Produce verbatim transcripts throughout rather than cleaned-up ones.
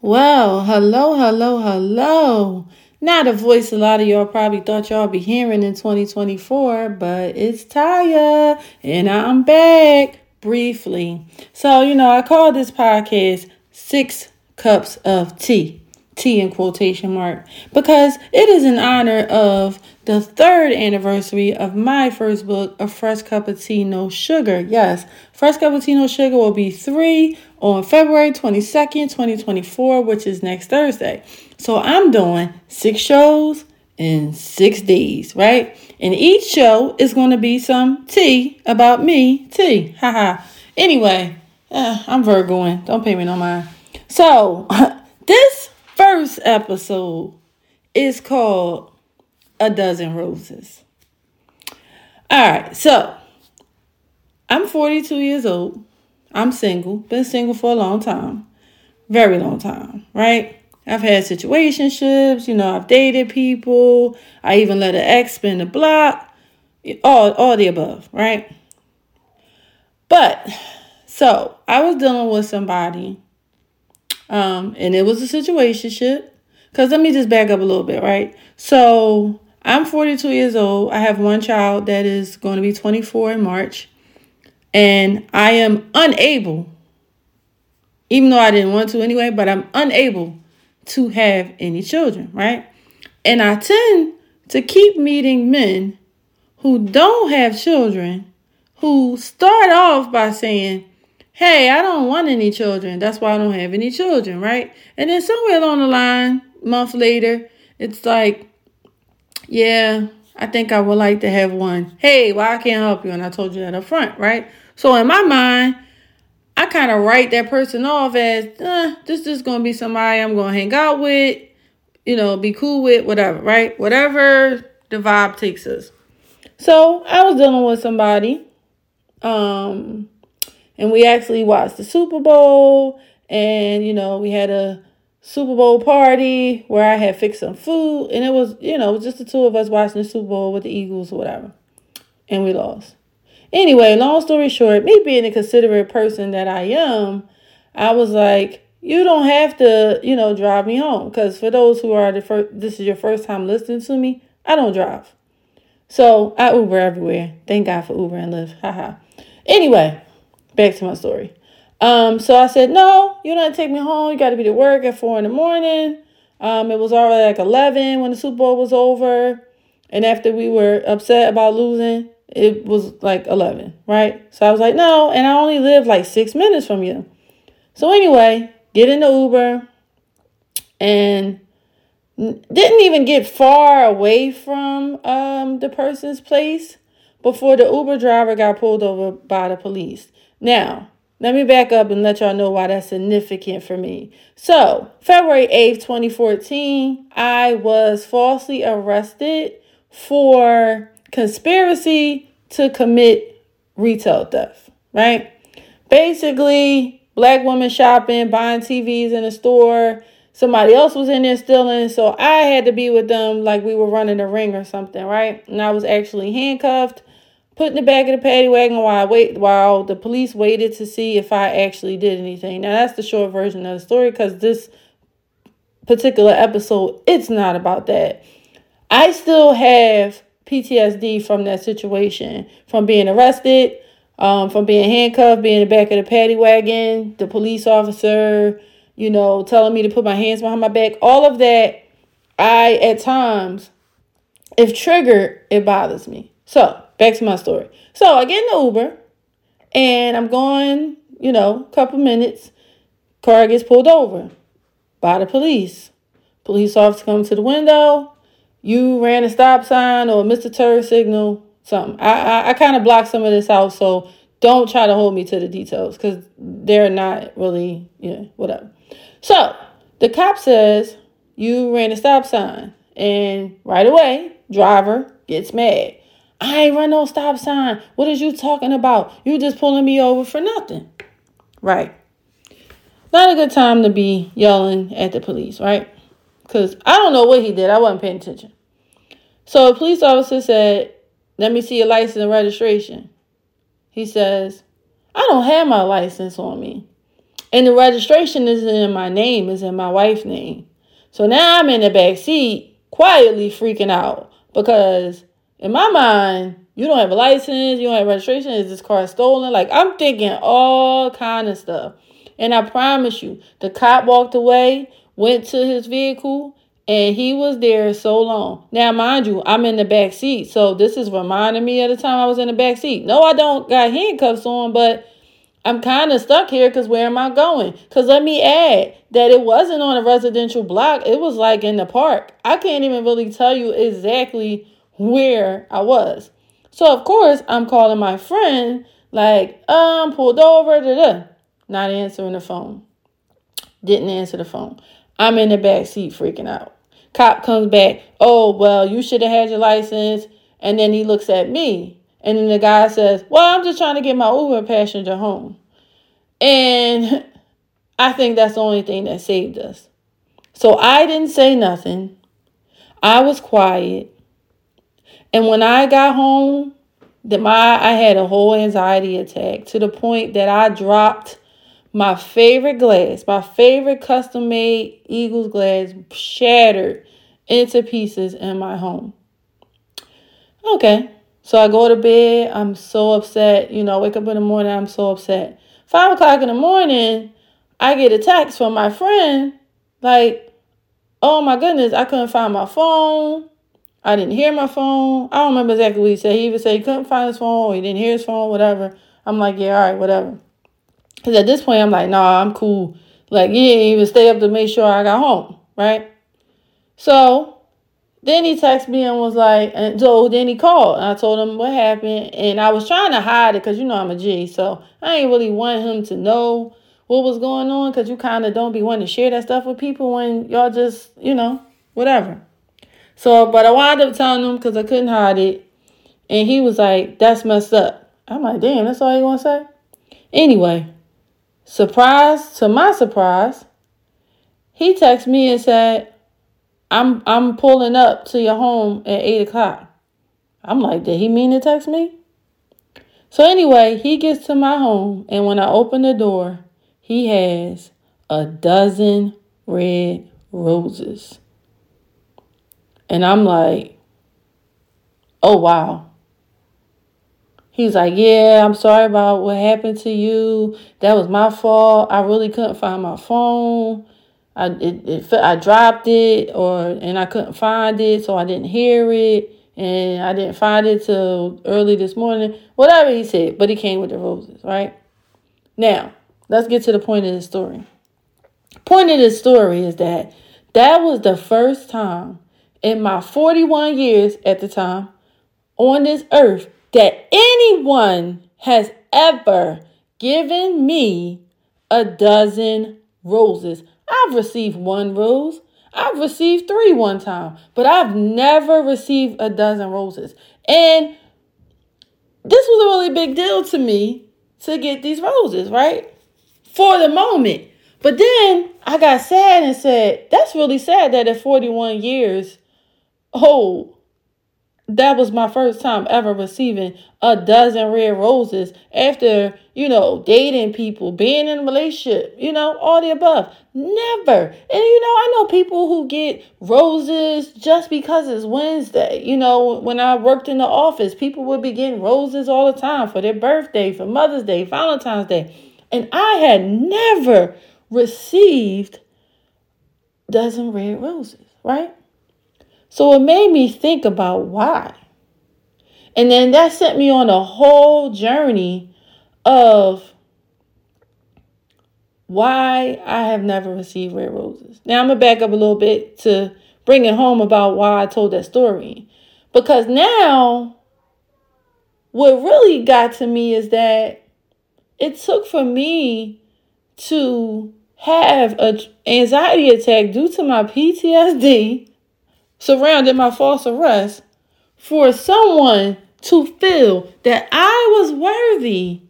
Well, hello, hello, hello. Not a voice a lot of y'all probably thought y'all be hearing in twenty twenty-four, but it's Taya and I'm back briefly. So, you know, I call this podcast Six Cups of Tea, tea in quotation mark, because it is in honor of the third anniversary of my first book, A Fresh Cup of Tea, No Sugar. Yes, Fresh Cup of Tea, No Sugar will be three on February twenty-second, twenty twenty-four, which is next Thursday. So I'm doing six shows in six days, right? And each show is going to be some tea about me, tea. Haha. Anyway, eh, I'm Virgoing. Don't pay me no mind. So this first episode is called A Dozen Roses. All right. So I'm forty-two years old. I'm single, been single for a long time, very long time, right? I've had situationships, you know, I've dated people. I even let an ex spin the block, all, all the above, right? But, so, I was dealing with somebody, um, and it was a situationship, because let me just back up a little bit, right? So, I'm forty-two years old. I have one child that is going to be twenty-four in March. And I am unable, even though I didn't want to anyway, but I'm unable to have any children, right? And I tend to keep meeting men who don't have children, who start off by saying, hey, I don't want any children. That's why I don't have any children, right? And then somewhere along the line, a month later, it's like, yeah, I think I would like to have one. Hey, well, I can't help you. And I told you that up front, right? So in my mind, I kind of write that person off as, eh, this is going to be somebody I'm going to hang out with, you know, be cool with, whatever, right? Whatever the vibe takes us. So I was dealing with somebody, um, and we actually watched the Super Bowl, and, you know, we had a Super Bowl party where I had fixed some food, and it was, you know, it was just the two of us watching the Super Bowl with the Eagles or whatever, and we lost. Anyway, long story short, me being a considerate person that I am, I was like, you don't have to, you know, drive me home, because for those who are the first, this is your first time listening to me, I don't drive. So I Uber everywhere. Thank God for Uber and Lyft. Haha. Anyway, back to my story. Um, so I said, no, you don't take me home. You got to be to work at four in the morning. Um, it was already like eleven when the Super Bowl was over. And after we were upset about losing, it was like eleven, right? So I was like, no, and I only live like six minutes from you. So anyway, get in the Uber and didn't even get far away from um the person's place before the Uber driver got pulled over by the police. Now, let me back up and let y'all know why that's significant for me. So, February eighth, twenty fourteen, I was falsely arrested for conspiracy to commit retail theft, right? Basically, black woman shopping, buying T Vs in a store. Somebody else was in there stealing, so I had to be with them like we were running a ring or something, right? And I was actually handcuffed, put in the back of the paddy wagon while I wait while the police waited to see if I actually did anything. Now, that's the short version of the story, because this particular episode, it's not about that. I still have P T S D from that situation, from being arrested, um, from being handcuffed, being in the back of the paddy wagon, the police officer, you know, telling me to put my hands behind my back. All of that, I, at times, if triggered, it bothers me. So, back to my story. So I get in the Uber and I'm going, you know, a couple minutes. Car gets pulled over by the police. Police officer comes to the window. You ran a stop sign or missed a turn signal, something. I I, I kind of blocked some of this out, so don't try to hold me to the details because they're not really, you know, whatever. So the cop says you ran a stop sign, and right away, driver gets mad. I ain't run no stop sign. What is you talking about? You just pulling me over for nothing. Right. Not a good time to be yelling at the police, right? Because I don't know what he did. I wasn't paying attention. So a police officer said, let me see your license and registration. He says, I don't have my license on me. And the registration isn't in my name, it's in my wife's name. So now I'm in the back seat quietly freaking out because in my mind, you don't have a license, you don't have registration, is this car stolen? Like, I'm thinking all kind of stuff. And I promise you, the cop walked away, went to his vehicle, and he was there so long. Now, mind you, I'm in the back seat, so this is reminding me of the time I was in the back seat. No, I don't got handcuffs on, but I'm kind of stuck here because where am I going? Because let me add that it wasn't on a residential block. It was like in the park. I can't even really tell you exactly where I was. So, of course, I'm calling my friend like, um, pulled over, da-da. Not answering the phone. Didn't answer the phone. I'm in the back seat freaking out. Cop comes back. Oh, well, you should have had your license. And then he looks at me. And then the guy says, well, I'm just trying to get my Uber passenger home. And I think that's the only thing that saved us. So I didn't say nothing. I was quiet. And when I got home, that my I had a whole anxiety attack to the point that I dropped my favorite glass, my favorite custom-made Eagles glass, shattered into pieces in my home. Okay, so I go to bed. I'm so upset. You know, I wake up in the morning. I'm so upset. Five o'clock in the morning, I get a text from my friend. Like, oh, my goodness, I couldn't find my phone. I didn't hear my phone. I don't remember exactly what he said. He even said he couldn't find his phone or he didn't hear his phone, whatever. I'm like, yeah, all right, whatever. Because at this point, I'm like, nah, I'm cool. Like, you didn't even stay up to make sure I got home, right? So then he texted me and was like, and so then he called. And I told him what happened. And I was trying to hide it because, you know, I'm a G. So I ain't really want him to know what was going on because you kind of don't be wanting to share that stuff with people when y'all just, you know, whatever. So, but I wound up telling him because I couldn't hide it. And he was like, that's messed up. I'm like, damn, that's all you want to say? Anyway, surprise, to my surprise, he texted me and said, I'm I'm pulling up to your home at eight o'clock. I'm like, did he mean to text me? So anyway, he gets to my home. And when I open the door, he has a dozen red roses. And I'm like, oh, wow. He's like, yeah, I'm sorry about what happened to you. That was my fault. I really couldn't find my phone. I it, it I dropped it or and I couldn't find it, so I didn't hear it. And I didn't find it till early this morning. Whatever he said, but he came with the roses, right? Now, let's get to the point of this story. Point of this story is that that was the first time in my forty-one years at the time on this earth that anyone has ever given me a dozen roses. I've received one rose. I've received three one time, but I've never received a dozen roses. And this was a really big deal to me to get these roses, right? For the moment. But then I got sad and said, that's really sad that at forty-one years, oh, that was my first time ever receiving a dozen red roses after, you know, dating people, being in a relationship, you know, all the above. Never. And, you know, I know people who get roses just because it's Wednesday. You know, when I worked in the office, people would be getting roses all the time for their birthday, for Mother's Day, Valentine's Day. And I had never received a dozen red roses, right? So it made me think about why. And then that sent me on a whole journey of why I have never received red roses. Now, I'm going to back up a little bit to bring it home about why I told that story. Because now what really got to me is that it took for me to have an anxiety attack due to my P T S D surrounding my false arrest for someone to feel that I was worthy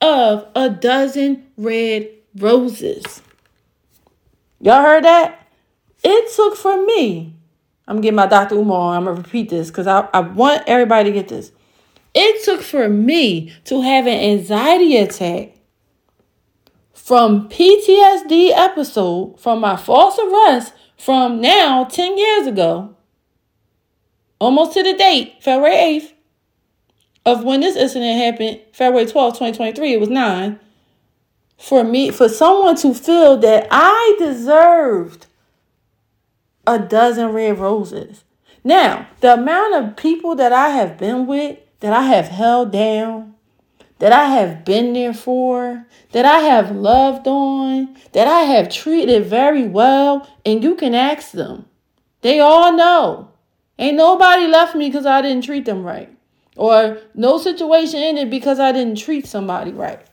of a dozen red roses. Y'all heard that? It took for me. I'm getting my Doctor Umar. I'm going to repeat this because I, I want everybody to get this. It took for me to have an anxiety attack from P T S D episode from my false arrest from now ten years ago, almost to the date, February eighth, of when this incident happened, February twelfth, twenty twenty-three, it was nine, for me, for someone to feel that I deserved a dozen red roses. Now, the amount of people that I have been with, that I have held down, that I have been there for, that I have loved on, that I have treated very well, and you can ask them. They all know. Ain't nobody left me because I didn't treat them right. Or no situation ended because I didn't treat somebody right.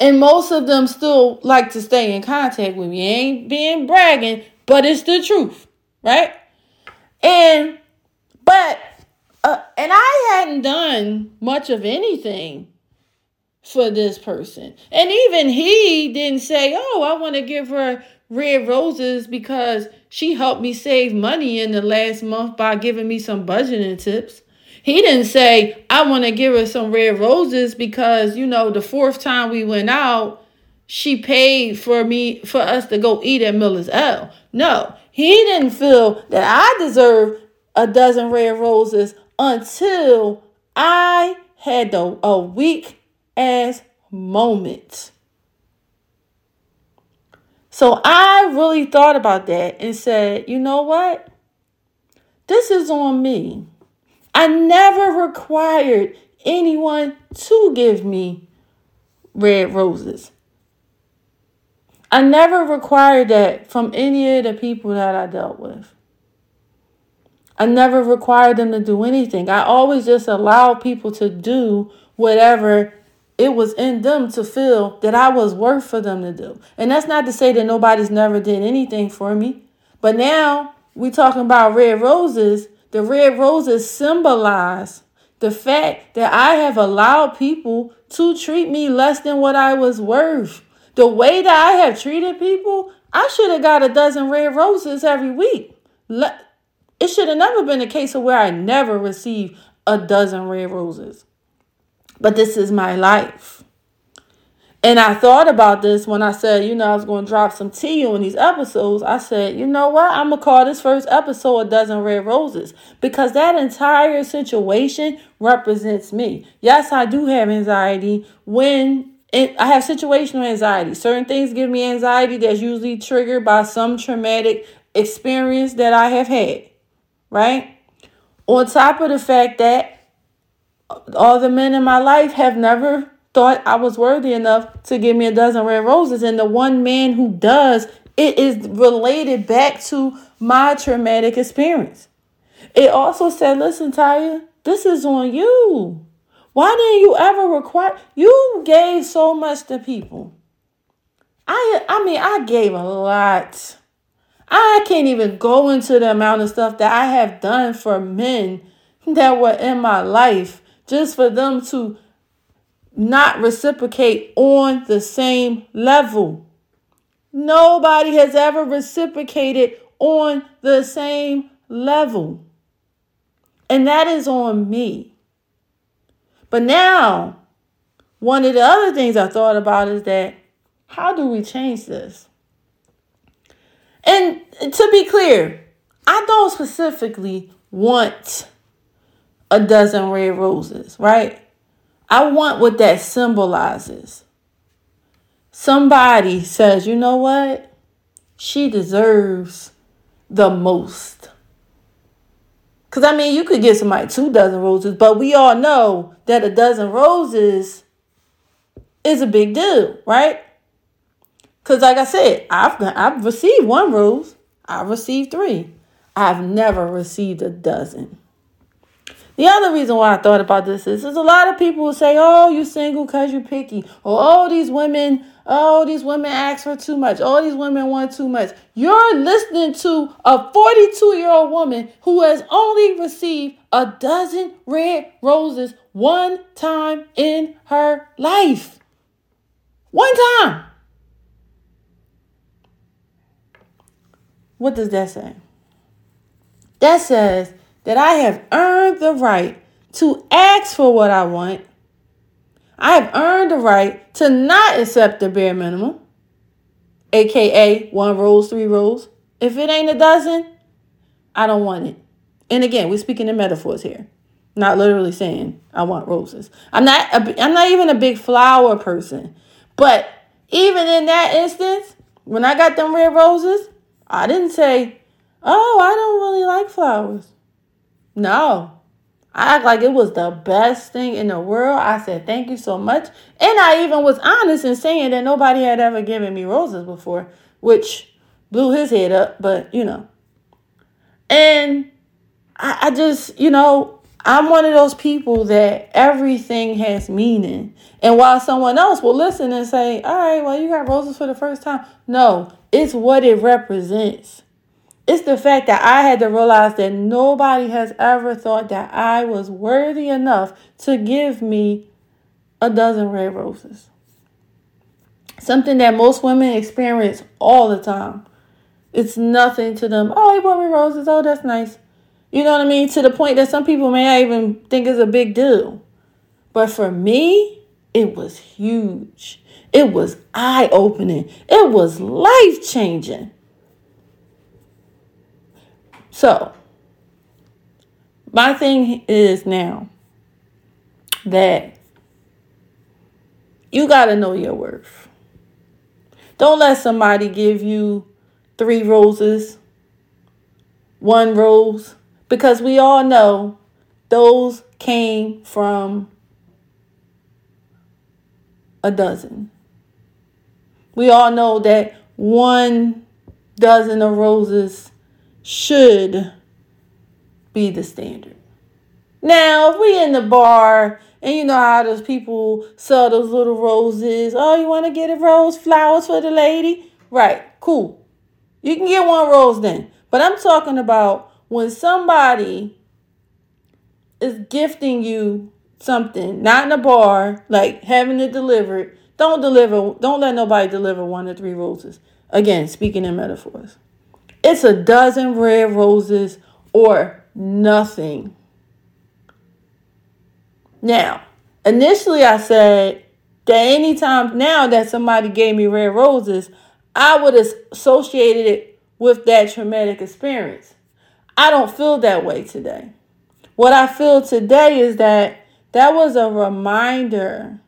And most of them still like to stay in contact with me. Ain't being bragging, but it's the truth, right? And, but, uh, and I hadn't done much of anything for this person. And even he didn't say, oh, I want to give her red roses because she helped me save money in the last month by giving me some budgeting tips. He didn't say, I want to give her some red roses because, you know, the fourth time we went out, she paid for me, for us to go eat at Miller's L. No, he didn't feel that I deserved a dozen red roses until I had the, a weak ass moment. So I really thought about that and said, you know what? This is on me. I never required anyone to give me red roses. I never required that from any of the people that I dealt with. I never required them to do anything. I always just allowed people to do whatever it was in them to feel that I was worth for them to do. And that's not to say that nobody's never did anything for me. But now we're talking about red roses. The red roses symbolize the fact that I have allowed people to treat me less than what I was worth. The way that I have treated people, I should have got a dozen red roses every week. It should have never been a case of where I never received a dozen red roses. But this is my life. And I thought about this when I said, you know, I was going to drop some tea on these episodes. I said, you know what? I'm going to call this first episode A Dozen Red Roses because that entire situation represents me. Yes, I do have anxiety. When it, I have situational anxiety. Certain things give me anxiety that's usually triggered by some traumatic experience that I have had, right? On top of the fact that all the men in my life have never thought I was worthy enough to give me a dozen red roses. And the one man who does, it is related back to my traumatic experience. It also said, listen, Taya, this is on you. Why didn't you ever require? You gave so much to people. I, I mean, I gave a lot. I can't even go into the amount of stuff that I have done for men that were in my life just for them to not reciprocate on the same level. Nobody has ever reciprocated on the same level. And that is on me. But now, one of the other things I thought about is that how do we change this? And to be clear, I don't specifically want a dozen red roses, right? I want what that symbolizes. Somebody says, you know what? She deserves the most. Because, I mean, you could get somebody two dozen roses, but we all know that a dozen roses is a big deal, right? Because, like I said, I've, I've received one rose. I've received three. I've never received a dozen. The other reason why I thought about this is there's a lot of people who say, oh, you single because you're picky. Or, oh, these women, oh, these women ask for too much. Oh, these women want too much. You're listening to a forty-two-year-old woman who has only received a dozen red roses one time in her life. One time. What does that say? That says that I have earned the right to ask for what I want. I have earned the right to not accept the bare minimum, a k a one rose, three rose. If it ain't a dozen, I don't want it. And again, we're speaking in metaphors here, not literally saying I want roses. I'm not a, I'm not even a big flower person. But even in that instance, when I got them red roses, I didn't say, oh, I don't really like flowers. No. I act like it was the best thing in the world. I said, thank you so much. And I even was honest in saying that nobody had ever given me roses before, which blew his head up, but, you know. And I, I just, you know, I'm one of those people that everything has meaning. And while someone else will listen and say, all right, well, you got roses for the first time. No, it's what it represents. It's the fact that I had to realize that nobody has ever thought that I was worthy enough to give me a dozen red roses. Something that most women experience all the time. It's nothing to them. Oh, he bought me roses. Oh, that's nice. You know what I mean? To the point that some people may not even think it's a big deal. But for me, it was huge. It was eye-opening. It was life-changing. So, my thing is now that you got to know your worth. Don't let somebody give you three roses, one rose, because we all know those came from a dozen. We all know that one dozen of roses should be the standard. Now, if we in the bar and you know how those people sell those little roses. Oh, you want to get a rose, flowers for the lady? Right, cool. You can get one rose then. But I'm talking about when somebody is gifting you something, not in a bar, like having it delivered. Don't deliver, don't let nobody deliver one or three roses. Again, speaking in metaphors. It's a dozen red roses or nothing. Now, initially I said that anytime now that somebody gave me red roses, I would have associated it with that traumatic experience. I don't feel that way today. What I feel today is that that was a reminder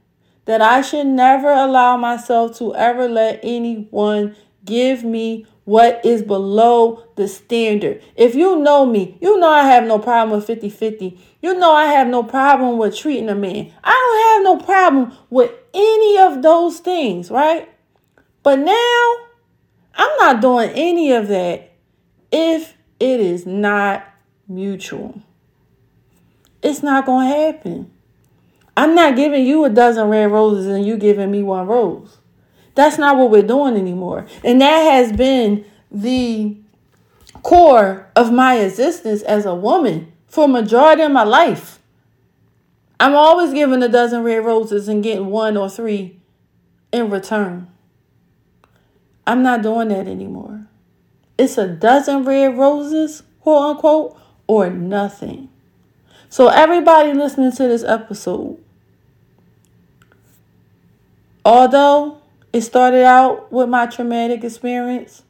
that I should never allow myself to ever let anyone give me what is below the standard. If you know me, you know I have no problem with fifty-fifty. You know I have no problem with treating a man. I don't have no problem with any of those things, right? But now, I'm not doing any of that if it is not mutual. It's not going to happen. I'm not giving you a dozen red roses and you giving me one rose. That's not what we're doing anymore. And that has been the core of my existence as a woman for a majority of my life. I'm always giving a dozen red roses and getting one or three in return. I'm not doing that anymore. It's a dozen red roses, quote unquote, or nothing. So everybody listening to this episode, although it started out with my traumatic experience,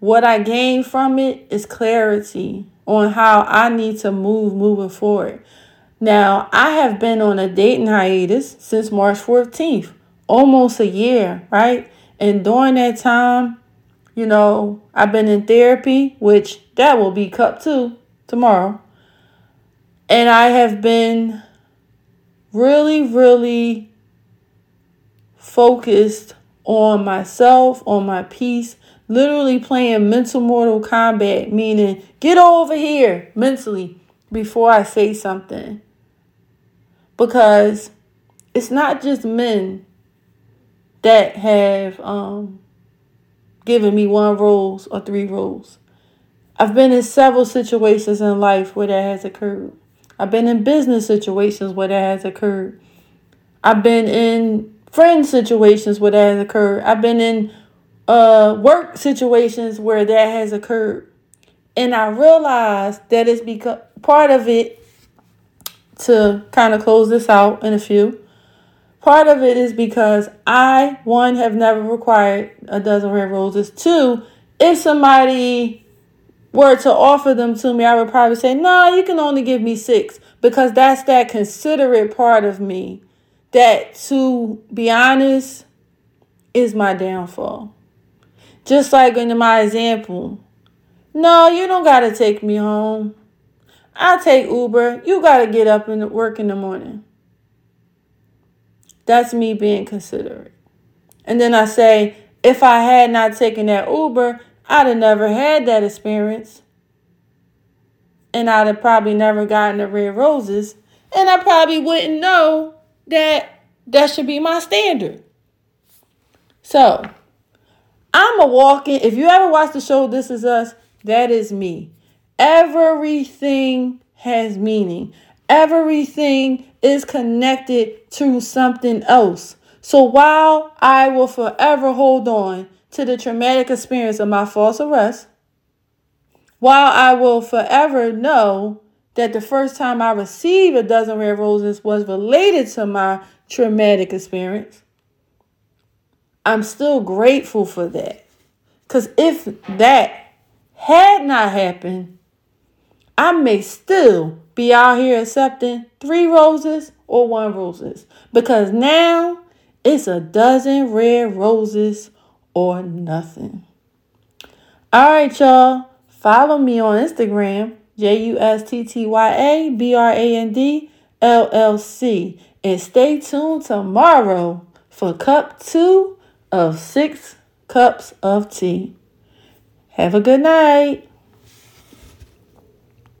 what I gained from it is clarity on how I need to move moving forward. Now, I have been on a dating hiatus since March fourteenth, almost a year, right? And during that time, you know, I've been in therapy, which that will be cup two tomorrow. And I have been really, really focused on myself, on my peace, literally playing mental Mortal Kombat, meaning get over here mentally before I say something. Because it's not just men that have um, given me one rose or three roses. I've been in several situations in life where that has occurred. I've been in business situations where that has occurred. I've been in friend situations where that has occurred. I've been in uh, work situations where that has occurred. And I realized that it's because part of it to kind of close this out in a few. Part of it is because I, one, have never required a dozen red roses. Two, if somebody were to offer them to me, I would probably say, no, nah, you can only give me six, because that's that considerate part of me that, to be honest, is my downfall. Just like in my example, no, you don't got to take me home. I take Uber. You got to get up and work in the morning. That's me being considerate. And then I say, if I had not taken that Uber, I'd have never had that experience. And I'd have probably never gotten the red roses. And I probably wouldn't know that that should be my standard. So, I'm a walking, if you ever watch the show This Is Us, that is me. Everything has meaning. Everything is connected to something else. So while I will forever hold on to the traumatic experience of my false arrest, while I will forever know that the first time I received a dozen red roses was related to my traumatic experience, I'm still grateful for that. Because if that had not happened, I may still be out here accepting three roses or one roses, because now it's a dozen red roses or nothing. All right, y'all. Follow me on Instagram, J U S T T Y A B R A N D L L C. And stay tuned tomorrow for cup two of six cups of tea. Have a good night.